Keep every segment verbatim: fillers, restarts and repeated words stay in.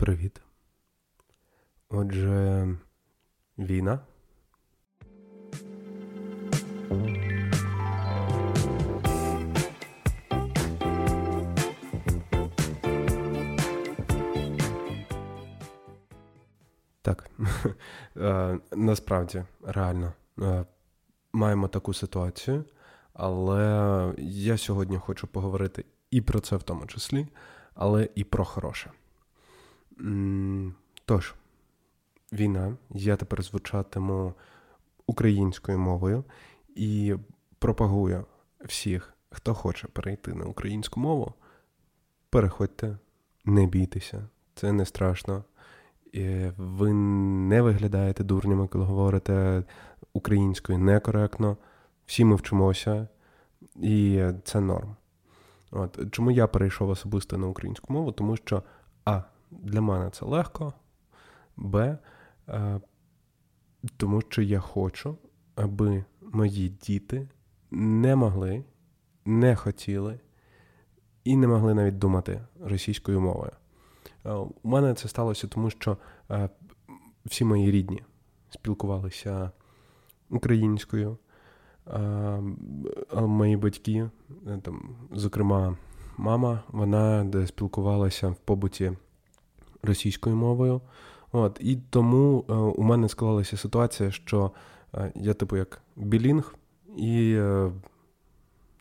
Привіт. Отже, війна. Так, насправді, реально, маємо таку ситуацію, але я сьогодні хочу поговорити і про це в тому числі, але і про хороше. Тож, війна, я тепер звучатиму українською мовою і пропагую всіх, хто хоче перейти на українську мову, переходьте, не бійтеся, це не страшно. Ви не виглядаєте дурнями, коли говорите українською некоректно. Всі ми вчимося, і це норм. От. Чому я перейшов особисто на українську мову? Тому що а. Для мене це легко, б. Тому що я хочу, аби мої діти не могли, не хотіли і не могли навіть думати російською мовою. У мене це сталося тому, що всі мої рідні спілкувалися українською, а мої батьки, там, зокрема мама, вона спілкувалася в побуті російською мовою. От, і тому у мене склалася ситуація, що я типу як білінг, і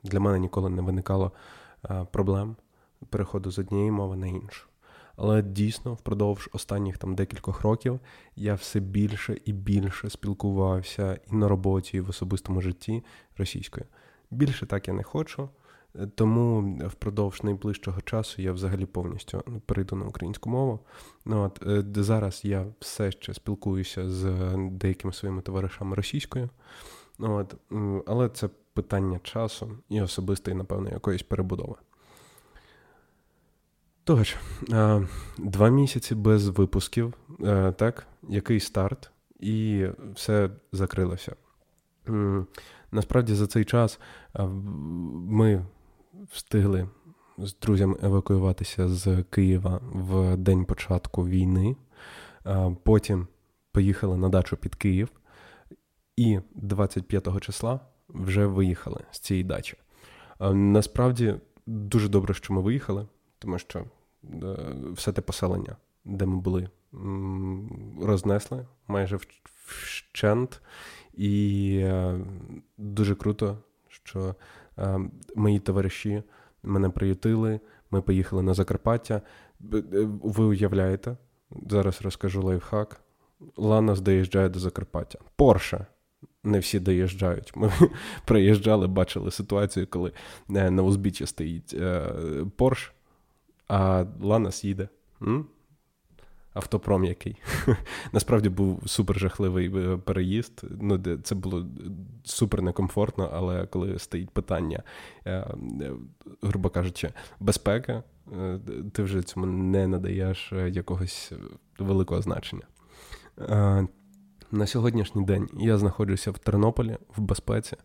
для мене ніколи не виникало проблем переходу з однієї мови на іншу. Але дійсно, впродовж останніх там декількох років я все більше і більше спілкувався і на роботі, і в особистому житті російською. Більше так я не хочу, тому впродовж найближчого часу я взагалі повністю перейду на українську мову. Ну, от, зараз я все ще спілкуюся з деякими своїми товаришами російською, ну, от, але це питання часу і особистої, напевно, якоїсь перебудови. Тож, два місяці без випусків, так, який старт, і все закрилося. Насправді за цей час ми встигли з друзями евакуюватися з Києва в день початку війни, потім поїхали на дачу під Київ, і двадцять п'ятого числа вже виїхали з цієї дачі. Насправді дуже добре, що ми виїхали, тому що все те поселення, де ми були, рознесли майже вщент. І дуже круто, що мої товариші мене приютили, ми поїхали на Закарпаття. Ви уявляєте, зараз розкажу лайфхак. Лана доїжджає до Закарпаття. Порше! Не всі доїжджають. Ми приїжджали, бачили ситуацію, коли на узбіччі стоїть Порш, а Лана їде. М? Автопром який. Насправді був супер жахливий переїзд. Ну, це було супер некомфортно, але коли стоїть питання, грубо кажучи, безпеки, ти вже цьому не надаєш якогось великого значення. На сьогоднішній день я знаходжуся в Тернополі, в безпеці.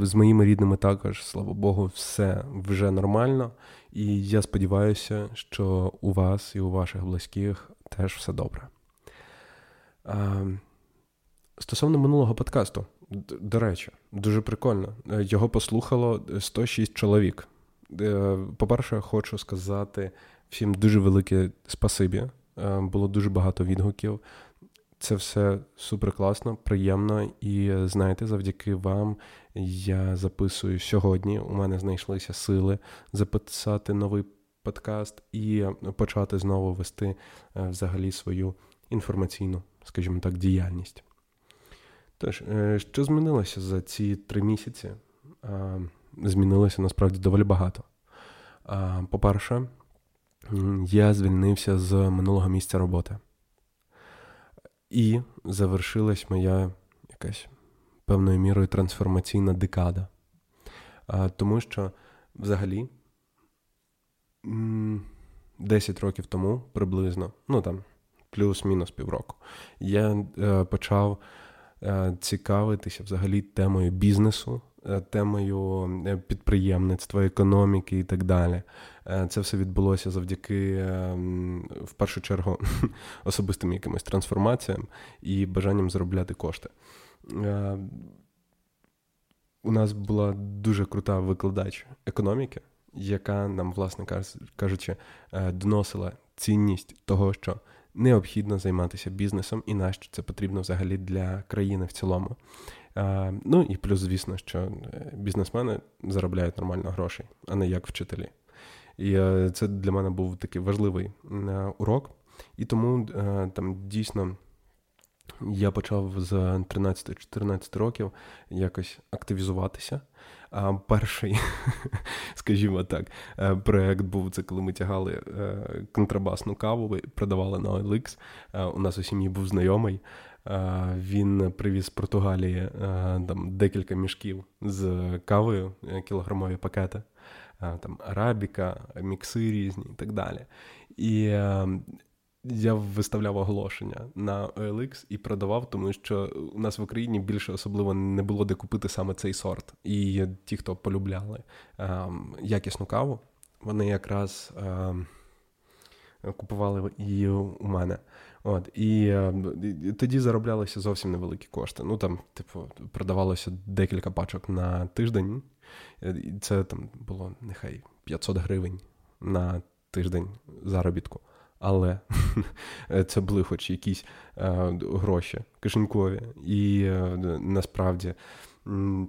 З моїми рідними також, слава Богу, все вже нормально. І я сподіваюся, що у вас і у ваших близьких теж все добре. Стосовно минулого подкасту, до речі, дуже прикольно. Його послухало сто шість чоловік. По-перше, хочу сказати всім дуже велике спасибі. Було дуже багато відгуків. Це все супер класно, приємно, і, знаєте, завдяки вам я записую сьогодні, у мене знайшлися сили записати новий подкаст і почати знову вести взагалі свою інформаційну, скажімо так, діяльність. Тож, що змінилося за ці три місяці? Змінилося, насправді, доволі багато. По-перше, я звільнився з минулого місця роботи. І завершилась моя якась певною мірою трансформаційна декада. А, тому що взагалі десять років тому приблизно, ну там плюс-мінус півроку, я е, почав цікавитися взагалі темою бізнесу, темою підприємництва, економіки і так далі. Це все відбулося завдяки, в першу чергу, особистим якимось трансформаціям і бажанням заробляти кошти. У нас була дуже крута викладач економіки, яка нам, власне кажучи, доносила цінність того, що необхідно займатися бізнесом і на що це потрібно взагалі для країни в цілому. Ну і плюс, звісно, що бізнесмени заробляють нормально грошей, а не як вчителі. І це для мене був такий важливий урок. І тому там дійсно я почав з тринадцяти-чотирнадцяти років якось активізуватися. Перший, скажімо так, проєкт був, це коли ми тягали контрабасну каву, продавали на О Л Ікс. У нас у сім'ї був знайомий. Він привіз з Португалії там декілька мішків з кавою, кілограмові пакети, там арабіка, мікси різні і так далі. І я виставляв оголошення на О Л Ікс і продавав, тому що у нас в Україні більше особливо не було де купити саме цей сорт. І ті, хто полюбляли ем, якісну каву, вони якраз ем, купували її у мене. От. І, ем, і тоді зароблялися зовсім невеликі кошти. Ну там, типу, продавалося декілька пачок на тиждень. І це там було, нехай, п'ятсот гривень на тиждень заробітку. Але це були хоч якісь е, гроші кишенькові. І е, насправді м-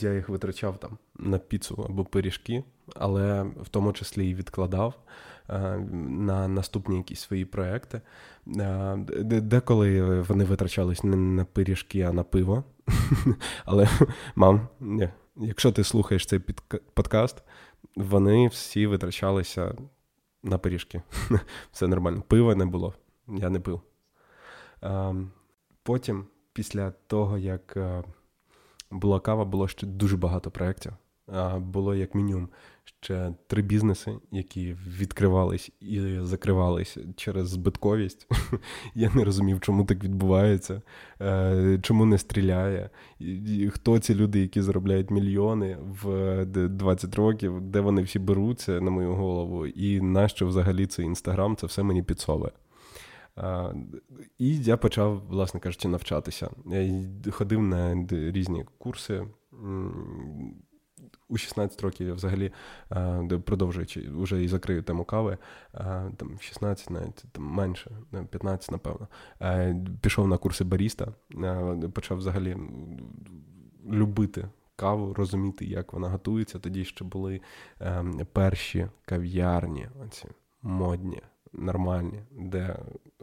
я їх витрачав там на піцу або пиріжки, але в тому числі і відкладав е, на наступні якісь свої проекти. Е, деколи вони витрачались не на пиріжки, а на пиво. Але, мам, ні, якщо ти слухаєш цей підка- подкаст, вони всі витрачалися на пиріжки. Все нормально. Пива не було. Я не пив. Потім, після того, як була кава, було ще дуже багато проєктів. Було, як мінімум, ще три бізнеси, які відкривались і закривались через збитковість. Я не розумів, чому так відбувається, чому не стріляє, і хто ці люди, які заробляють мільйони в двадцять років, де вони всі беруться на мою голову, і нащо взагалі цей Інстаграм, це все мені підсовує. І я почав, власне кажучи, навчатися. Я ходив на різні курси. У шістнадцять років я взагалі, продовжуючи, вже і закрию тему кави, там шістнадцять навіть, там менше, п'ятнадцять, напевно, пішов на курси баріста, почав взагалі любити каву, розуміти, як вона готується. Тоді ще були перші кав'ярні, оці модні, нормальні, де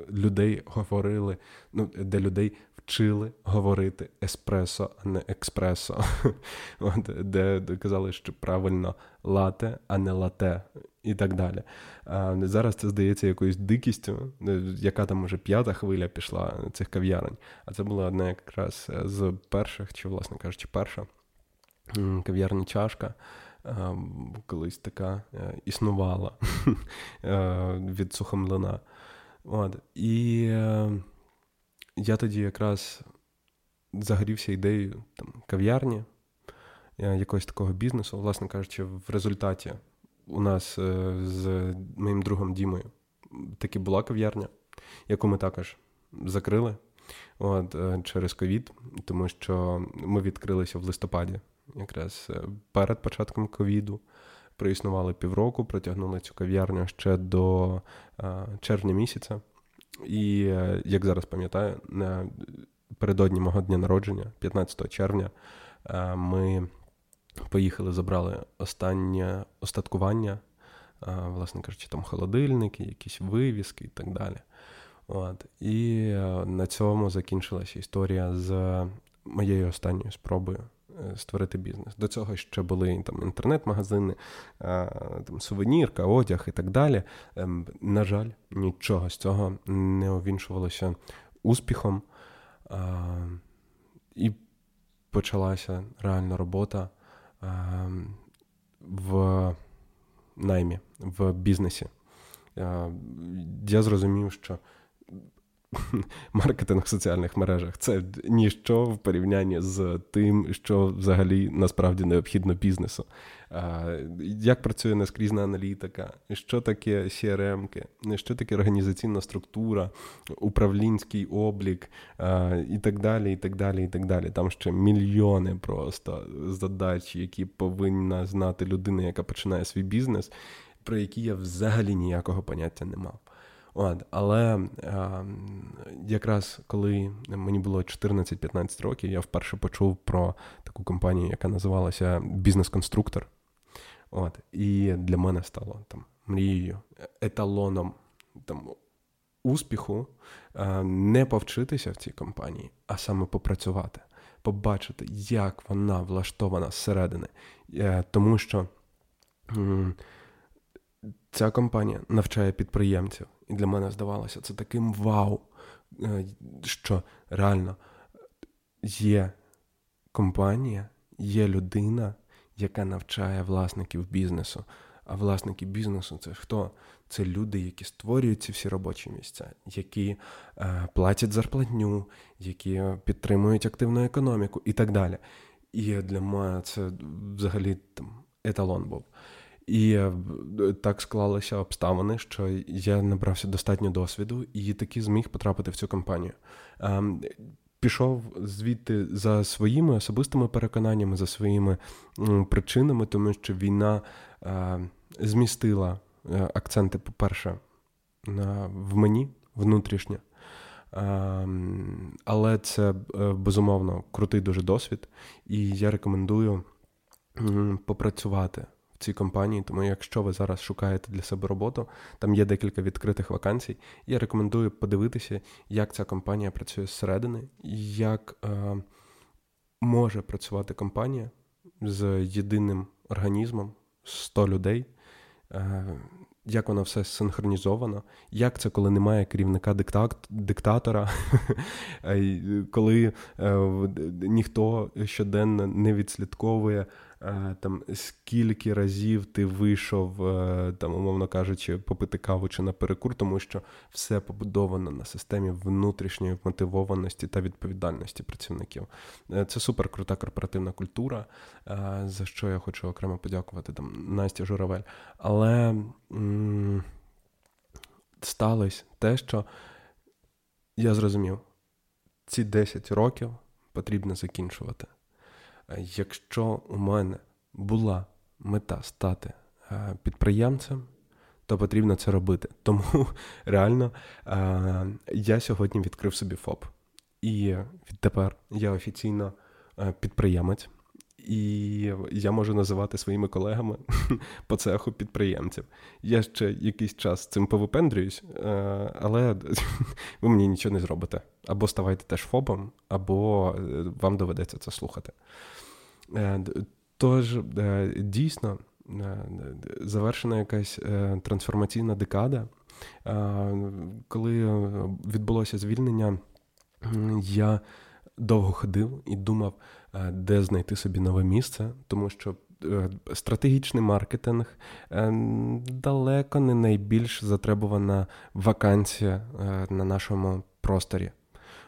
людей говорили, ну, де людей вчили говорити еспресо, а не експресо. От, де казали, що правильно лате, а не лате і так далі. А зараз це здається якоюсь дикістю, яка там уже п'ята хвиля пішла цих кав'ярень. А це була одна якраз з перших, чи, власне кажучи, перша кав'ярня чашка. Колись така існувала від Сухомлина. От. І я тоді якраз загорівся ідеєю там, кав'ярні, якогось такого бізнесу. Власне кажучи, в результаті у нас з моїм другом Дімою таки була кав'ярня, яку ми також закрили от, через ковід, тому що ми відкрилися в листопаді. Якраз перед початком ковіду проіснували півроку, протягнули цю кав'ярню ще до а, червня місяця. І, як зараз пам'ятаю, передодні мого дня народження, п'ятнадцятого червня, а, ми поїхали, забрали останнє остаткування, а, власне кажучи, там холодильники, якісь вивіски і так далі. От. І а, на цьому закінчилася історія з моєю останньою спробою створити бізнес. До цього ще були там інтернет-магазини, там сувенірка, одяг і так далі. На жаль, нічого з цього не увінчувалося успіхом. І почалася реальна робота в наймі, в бізнесі. Я зрозумів, що маркетинг в соціальних мережах. Це ніщо в порівнянні з тим, що взагалі насправді необхідно бізнесу. Як працює наскрізна аналітика, що таке сі ар ем-ки, що таке організаційна структура, управлінський облік і так далі, і так далі, і так далі. Там ще мільйони просто задач, які повинна знати людина, яка починає свій бізнес, про які я взагалі ніякого поняття не мав. От, але а, якраз коли мені було чотирнадцять-п'ятнадцять років, я вперше почув про таку компанію, яка називалася «Бізнес-конструктор». От, і для мене стало там мрією, еталоном там, успіху а, не повчитися в цій компанії, а саме попрацювати, побачити, як вона влаштована зсередини. А, тому що м- ця компанія навчає підприємців. І для мене здавалося це таким вау, що реально є компанія, є людина, яка навчає власників бізнесу. А власники бізнесу – це хто? Це люди, які створюють ці всі робочі місця, які е, платять зарплатню, які підтримують активну економіку і так далі. І для мене це взагалі там, еталон був. І так склалися обставини, що я набрався достатньо досвіду і таки зміг потрапити в цю компанію. Пішов звідти за своїми особистими переконаннями, за своїми причинами, тому що війна змістила акценти, по-перше, в мені внутрішньо. Але це, безумовно, крутий дуже досвід, і я рекомендую попрацювати цій компанії, тому якщо ви зараз шукаєте для себе роботу, там є декілька відкритих вакансій, я рекомендую подивитися, як ця компанія працює зсередини, як е, може працювати компанія з єдиним організмом, сто людей, е, як воно все синхронізовано, як це, коли немає керівника диктатора, коли ніхто щоденно не відслідковує там, скільки разів ти вийшов, там, умовно кажучи, попити каву чи на перекур, тому що все побудовано на системі внутрішньої мотивованості та відповідальності працівників. Це супер крута корпоративна культура, за що я хочу окремо подякувати там, Насті Журавель. Але м- сталося те, що я зрозумів, ці десять років потрібно закінчувати. Якщо у мене була мета стати підприємцем, то потрібно це робити. Тому реально я сьогодні відкрив собі ФОП. І відтепер я офіційно підприємець. І я можу називати своїми колегами по цеху підприємців. Я ще якийсь час цим повипендрююсь, але ви мені нічого не зробите. Або ставайте теж ФОПом, або вам доведеться це слухати. Тож, дійсно, завершена якась трансформаційна декада. Коли відбулося звільнення, я довго ходив і думав, де знайти собі нове місце, тому що стратегічний маркетинг далеко не найбільш затребувана вакансія на нашому просторі.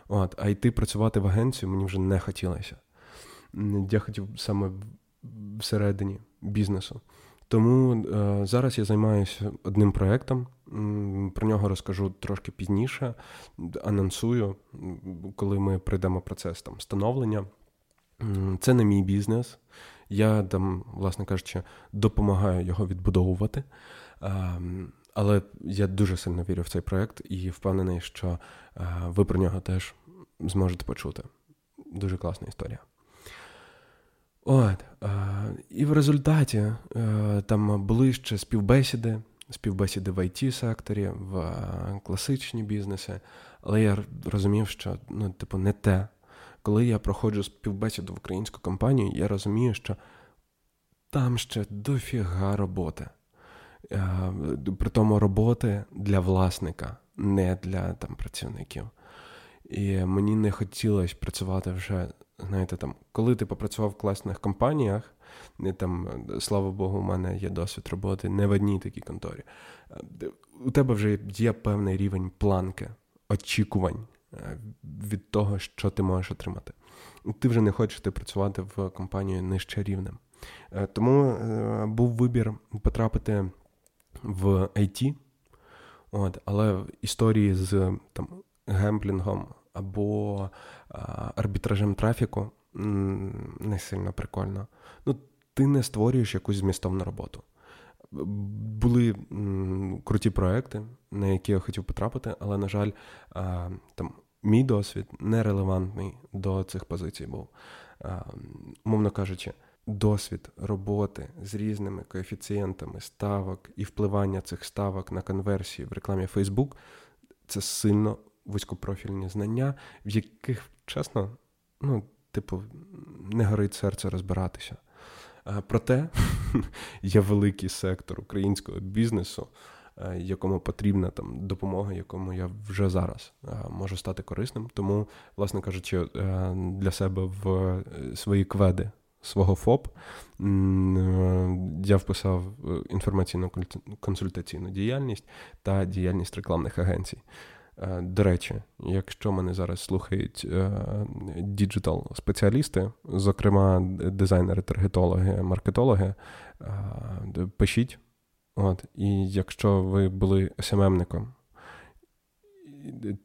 От, а йти працювати в агенцію мені вже не хотілося. Я хотів саме всередині бізнесу. Тому зараз я займаюся одним проєктом, про нього розкажу трошки пізніше, анонсую, коли ми пройдемо процес там, становлення. Це не мій бізнес, я там, власне кажучи, допомагаю його відбудовувати, але я дуже сильно вірю в цей проєкт і впевнений, що ви про нього теж зможете почути. Дуже класна історія. От, і в результаті там були ще співбесіди, співбесіди в ай ті-секторі, в класичні бізнеси, але я розумів, що, ну, типу, не те. Коли я проходжу співбесіду в українську компанію, я розумію, що там ще дофіга роботи. Притому роботи для власника, не для там, працівників. І мені не хотілося працювати вже, знаєте, там, коли ти попрацював в класних компаніях, не там, слава Богу, у мене є досвід роботи не в одній такій конторі, у тебе вже є певний рівень планки. очікувань від того, що ти можеш отримати. Ти вже не хочеш ти працювати в компанію нижче рівнем. Тому був вибір потрапити в ай ті, от, але в історії з там, гемблінгом або арбітражем трафіку не сильно прикольно. Ну, ти не створюєш якусь змістовну роботу. Були круті проекти, на які я хотів потрапити, але, на жаль, там, мій досвід нерелевантний до цих позицій був. Умовно кажучи, досвід роботи з різними коефіцієнтами ставок і впливання цих ставок на конверсії в рекламі Facebook – це сильно вузькопрофільні знання, в яких, чесно, ну, типу, не горить серце розбиратися. Проте є великий сектор українського бізнесу, якому потрібна там допомога, якому я вже зараз можу стати корисним. Тому, власне кажучи, для себе в свої кведи свого ФОП я вписав інформаційно-консультаційну діяльність та діяльність рекламних агенцій. До речі, якщо мене зараз слухають діджитал-спеціалісти, зокрема дизайнери, таргетологи, маркетологи, пишіть. От, і якщо ви були ес ем ем-ником,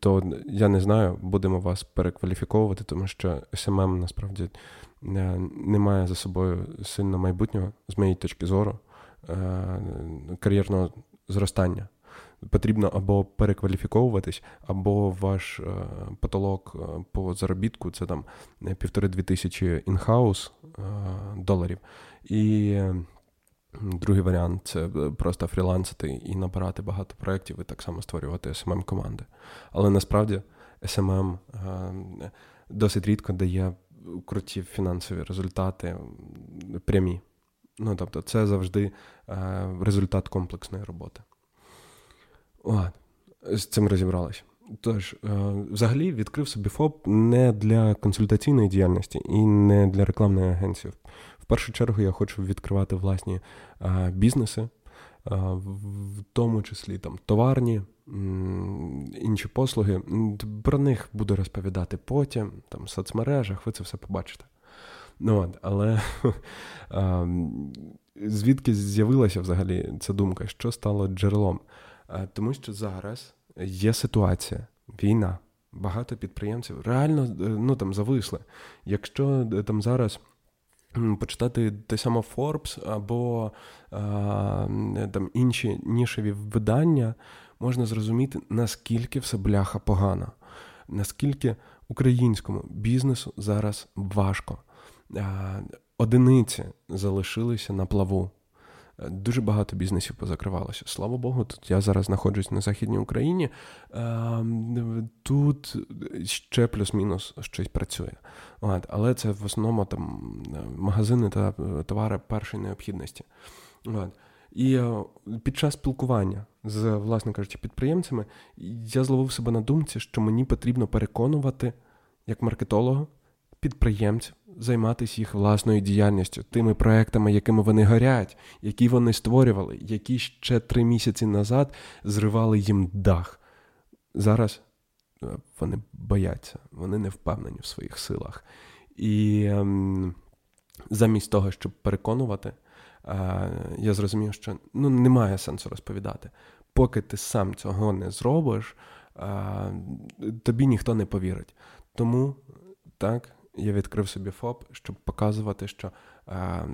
то я не знаю, будемо вас перекваліфіковувати, тому що ес ем ем насправді не має за собою сильно майбутнього, з моєї точки зору, кар'єрного зростання. Потрібно або перекваліфіковуватись, або ваш потолок по заробітку – це там півтори-дві тисячі інхаус доларів. І другий варіант – це просто фрілансити і набирати багато проєктів і так само створювати ес ем ем-команди. Але насправді ес ем ем досить рідко дає круті фінансові результати прямі. Ну, тобто це завжди результат комплексної роботи. О, з цим розібралися. Тож, взагалі, відкрив собі ФОП не для консультаційної діяльності і не для рекламної агенції. В першу чергу я хочу відкривати власні бізнеси, в тому числі там товарні, інші послуги. Про них буду розповідати потім, там, в соцмережах, ви це все побачите. Ну, от, але звідки з'явилася взагалі ця думка? Що стало джерелом? Тому що зараз є ситуація, війна, багато підприємців реально ну, там, зависли. Якщо там зараз почитати той самий Forbes або а, там, інші нішеві видання, можна зрозуміти, наскільки все бляха погано, наскільки українському бізнесу зараз важко. А, одиниці залишилися на плаву. Дуже багато бізнесів позакривалося. Слава Богу, тут я зараз знаходжусь на Західній Україні. Тут ще плюс-мінус щось працює. Але це в основному там магазини та товари першої необхідності. І під час спілкування з, власне кажучи, підприємцями я зловив себе на думці, що мені потрібно переконувати як маркетолога підприємців займатися їх власною діяльністю, тими проектами, якими вони горять, які вони створювали, які ще три місяці назад зривали їм дах. Зараз вони бояться, вони не впевнені в своїх силах. І замість того, щоб переконувати, я зрозумів, що ну, немає сенсу розповідати. Поки ти сам цього не зробиш, тобі ніхто не повірить. Тому так, я відкрив собі ФОП, щоб показувати, що е,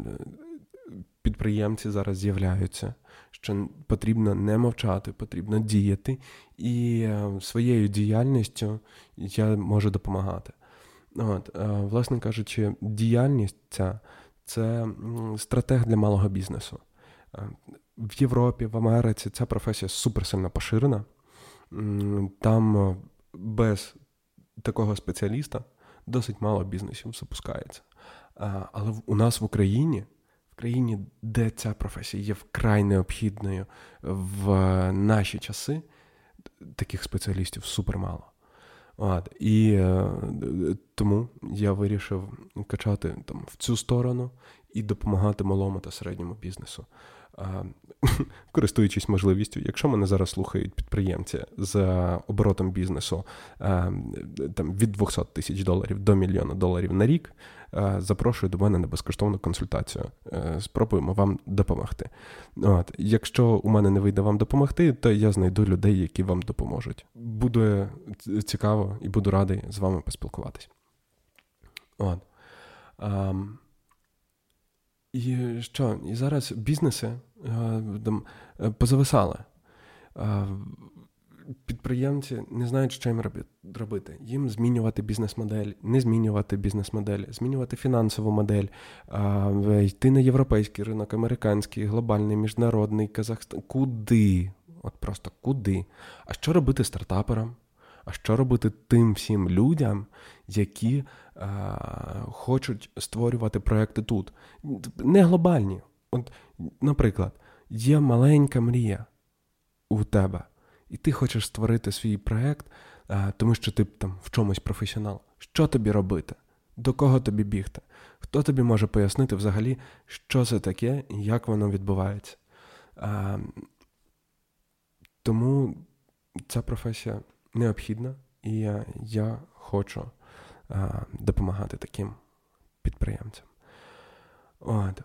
підприємці зараз з'являються, що потрібно не мовчати, потрібно діяти, і е, своєю діяльністю я можу допомагати. От, е, власне кажучи, діяльність ця – це стратег для малого бізнесу. Е, в Європі, в Америці ця професія суперсильно поширена. Там без такого спеціаліста досить мало бізнесів запускається. Але у нас в Україні, в країні, де ця професія є вкрай необхідною в наші часи, таких спеціалістів супермало. От. І тому я вирішив качати там, в цю сторону і допомагати малому та середньому бізнесу. користуючись можливістю, якщо мене зараз слухають підприємці з оборотом бізнесу там, від двісті тисяч доларів до мільйона доларів на рік, запрошую до мене на безкоштовну консультацію. Спробуємо вам допомогти. От. Якщо у мене не вийде вам допомогти, то я знайду людей, які вам допоможуть. Буде цікаво і буду радий з вами поспілкуватись. От. Ам... І що? І зараз бізнеси там, позависали. Підприємці не знають, що їм робити. Їм змінювати бізнес-модель, не змінювати бізнес-модель, змінювати фінансову модель, йти на європейський ринок, американський, глобальний, міжнародний, Казахстан. Куди? От просто куди? А що робити стартаперам? А що робити тим всім людям, які е, хочуть створювати проекти тут? Не глобальні. От, наприклад, є маленька мрія у тебе, і ти хочеш створити свій проект, е, тому що ти там в чомусь професіонал. Що тобі робити? До кого тобі бігти? Хто тобі може пояснити взагалі, що це таке і як воно відбувається? Е, тому ця професія необхідна, і я, я хочу а, допомагати таким підприємцям. От.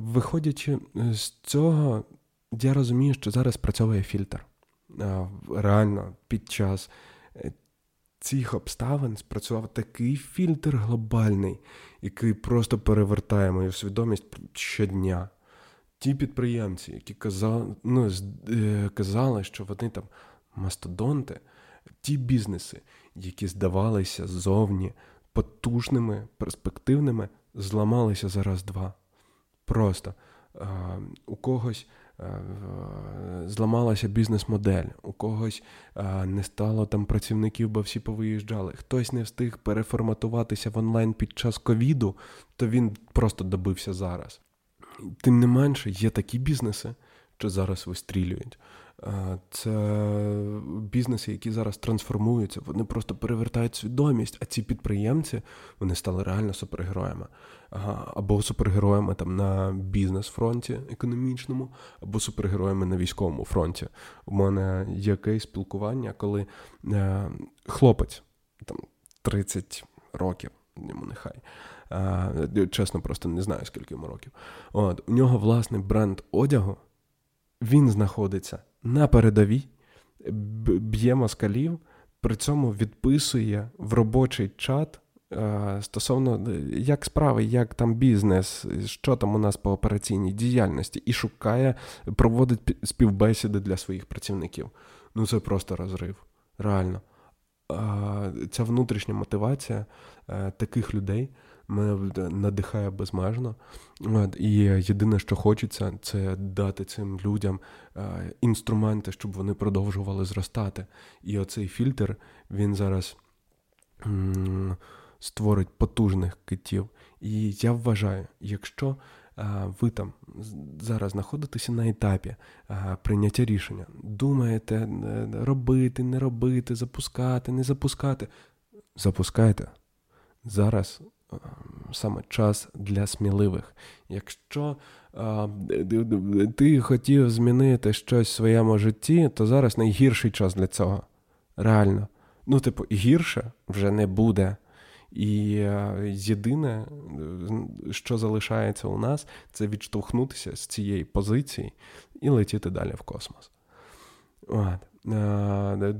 Виходячи з цього, я розумію, що зараз працює фільтр. А, реально, під час цих обставин спрацював такий фільтр глобальний, який просто перевертає мою свідомість щодня. Ті підприємці, які казали, ну, казали, що вони там мастодонти, ті бізнеси, які здавалися ззовні потужними, перспективними, зламалися за раз-два. Просто е, у когось е, зламалася бізнес-модель, у когось е, не стало там працівників, бо всі повиїжджали. Хтось не встиг переформатуватися в онлайн під час ковіду, то він просто добився зараз. Тим не менше, є такі бізнеси, що зараз вистрілюють. Це бізнеси, які зараз трансформуються, вони просто перевертають свідомість, а ці підприємці, вони стали реально супергероями. Або супергероями там на бізнес-фронті економічному, або супергероями на військовому фронті. У мене є кейс спілкування, коли хлопець, там, тридцять років, йому нехай, чесно, просто не знаю, скільки йому років. От, у нього власний бренд одягу. Він знаходиться на передовій, б'є москалів, при цьому відписує в робочий чат е, стосовно як справи, як там бізнес, що там у нас по операційній діяльності, і шукає, проводить співбесіди для своїх працівників. Ну це просто розрив, реально. Е, ця внутрішня мотивація е, таких людей мене надихає безмежно. І єдине, що хочеться, це дати цим людям інструменти, щоб вони продовжували зростати. І оцей фільтр, він зараз створить потужних китів. І я вважаю, якщо ви там зараз знаходитеся на етапі прийняття рішення, думаєте, робити, не робити, запускати, не запускати, запускайте. Зараз саме час для сміливих. Якщо а, ти хотів змінити щось в своєму житті, то зараз найгірший час для цього. Реально. Ну, типу, гірше вже не буде. І а, єдине, що залишається у нас, це відштовхнутися з цієї позиції і летіти далі в космос. От.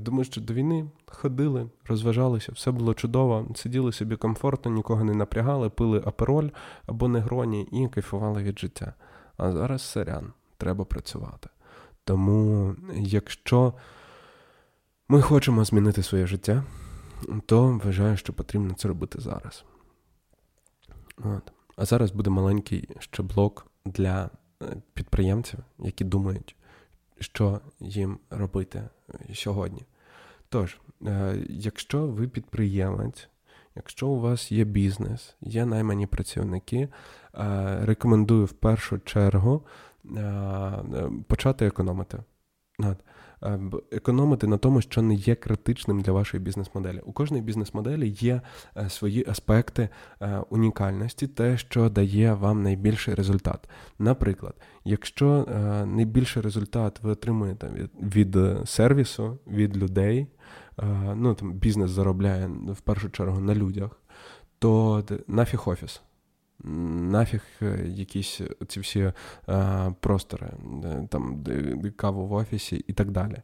Думаю, що до війни ходили, розважалися, все було чудово, сиділи собі комфортно, нікого не напрягали, пили апероль або негроні і кайфували від життя. А зараз сорян, треба працювати. Тому якщо ми хочемо змінити своє життя, то вважаю, що потрібно це робити зараз. От. А зараз буде маленький ще блок для підприємців, які думають, що їм робити сьогодні. Тож, якщо ви підприємець, якщо у вас є бізнес, є наймані працівники, рекомендую в першу чергу почати економити. економити на тому, що не є критичним для вашої бізнес-моделі. У кожної бізнес-моделі є свої аспекти унікальності, те, що дає вам найбільший результат. Наприклад, якщо найбільший результат ви отримуєте від, від сервісу, від людей, ну там бізнес заробляє в першу чергу на людях, то нафіг офіс. Нафіг якісь ці всі а, простори, там каву в офісі і так далі.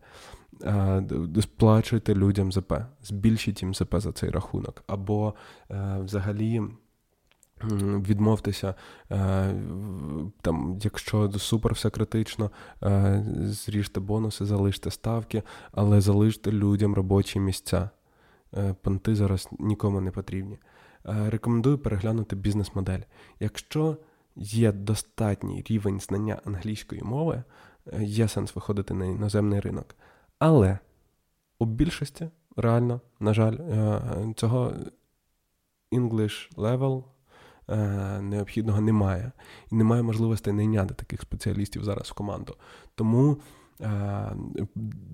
А, сплачуйте людям зе пе, збільшіть їм зе пе за цей рахунок. Або а, взагалі відмовтеся, а, там, якщо супер все критично, а, зріжте бонуси, залиште ставки, але залиште людям робочі місця. А, понти зараз нікому не потрібні. Рекомендую переглянути бізнес-модель. Якщо є достатній рівень знання англійської мови, є сенс виходити на іноземний ринок. Але у більшості, реально, на жаль, цього English level необхідного немає. І немає можливості найняти таких спеціалістів зараз в команду. Тому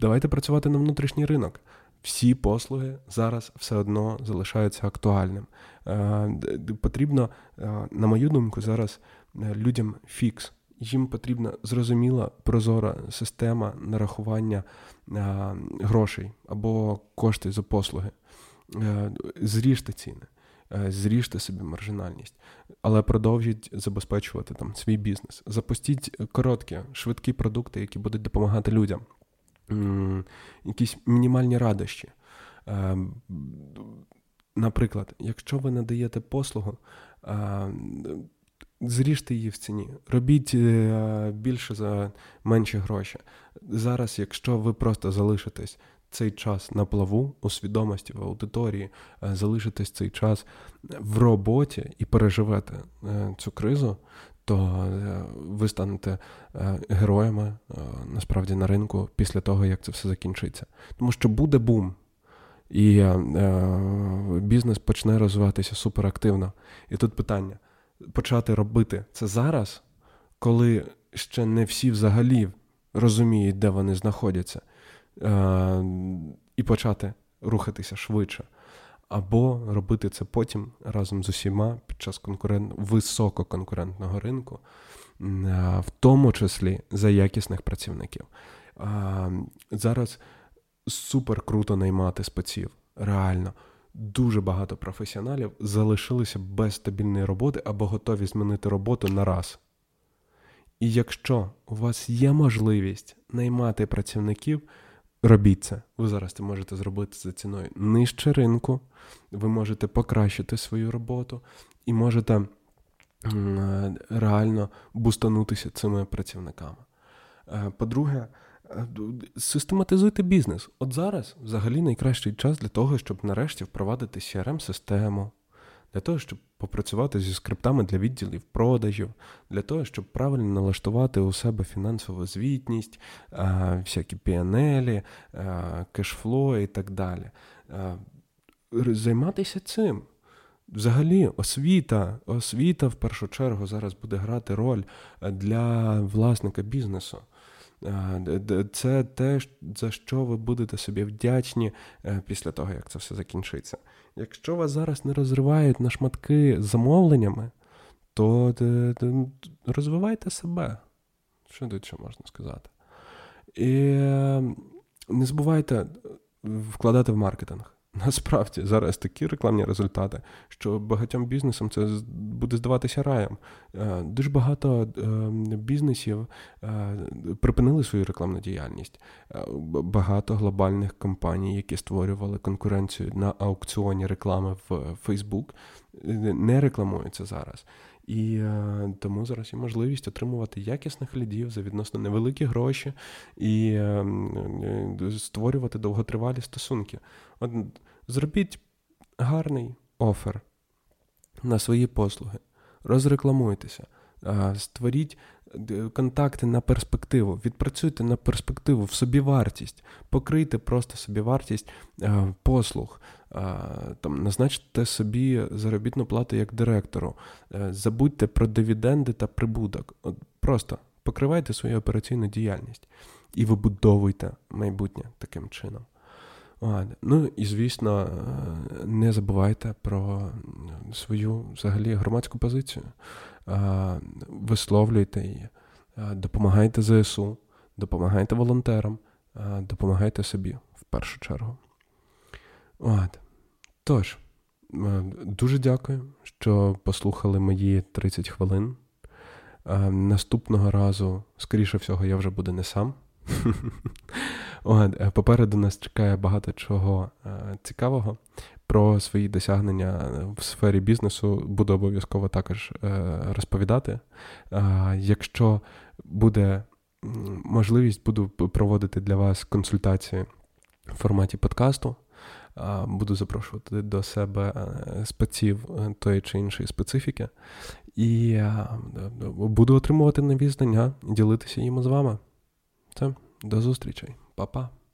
давайте працювати на внутрішній ринок. Всі послуги зараз все одно залишаються актуальним. Потрібно, на мою думку, зараз людям фікс. Їм потрібна зрозуміла, прозора система нарахування грошей або коштів за послуги. Зріжте ціни, зріжте собі маржинальність, але продовжіть забезпечувати там свій бізнес. Запустіть короткі, швидкі продукти, які будуть допомагати людям. Якісь мінімальні радощі. Наприклад, якщо ви надаєте послугу, зріжте її в ціні. Робіть більше за менші гроші. Зараз, якщо ви просто залишитесь цей час на плаву, у свідомості, в аудиторії, залишитесь цей час в роботі і переживете цю кризу, то ви станете героями, насправді, на ринку після того, як це все закінчиться. Тому що буде бум, і бізнес почне розвиватися суперактивно. І тут питання, почати робити це зараз, коли ще не всі взагалі розуміють, де вони знаходяться, і почати рухатися швидше. Або робити це потім разом з усіма під час конкурент... висококонкурентного ринку, в тому числі за якісних працівників. Зараз супер круто наймати спеців, реально. Дуже багато професіоналів залишилися без стабільної роботи або готові змінити роботу на раз. І якщо у вас є можливість наймати працівників, робіть це. Ви зараз це можете зробити за ціною нижче ринку, ви можете покращити свою роботу і можете реально бустанутися цими працівниками. По-друге, систематизуйте бізнес. От зараз взагалі найкращий час для того, щоб нарешті впровадити сі ар ем-систему, для того, щоб попрацювати зі скриптами для відділів продажів, для того, щоб правильно налаштувати у себе фінансову звітність, всякі пі ен ель, кешфло і так далі. Займатися цим. Взагалі освіта, освіта в першу чергу зараз буде грати роль для власника бізнесу. Це те, за що ви будете собі вдячні після того, як це все закінчиться. Якщо вас зараз не розривають на шматки з замовленнями, то розвивайте себе. Що тут ще можна сказати? І не забувайте вкладати в маркетинг. Насправді, зараз такі рекламні результати, що багатьом бізнесам це буде здаватися раєм. Дуже багато бізнесів припинили свою рекламну діяльність. Багато глобальних компаній, які створювали конкуренцію на аукціоні реклами в Facebook, не рекламуються зараз. І тому зараз є можливість отримувати якісних лідів за відносно невеликі гроші і створювати довготривалі стосунки. От зробіть гарний офер на свої послуги, розрекламуйтеся, створіть контакти на перспективу, відпрацюйте на перспективу в собівартість, покрийте просто собівартість послуг, там, назначте собі заробітну плату як директору, забудьте про дивіденди та прибуток, просто покривайте свою операційну діяльність. і вибудовуйте майбутнє таким чином. Ну і, звісно, не забувайте про свою, взагалі, громадську позицію. Висловлюйте її, допомагайте ЗСУ, допомагайте волонтерам, допомагайте собі в першу чергу. От. Тож, дуже дякую, що послухали мої тридцять хвилин. Наступного разу, скоріше всього, я вже буду не сам. От, попереду нас чекає багато чого цікавого. Про свої досягнення в сфері бізнесу буду обов'язково також розповідати. Якщо буде можливість, буду проводити для вас консультації в форматі подкасту. Буду запрошувати до себе спеців тої чи іншої специфіки. І буду отримувати нові знання, ділитися їм з вами. Це, до зустрічей. Па-па.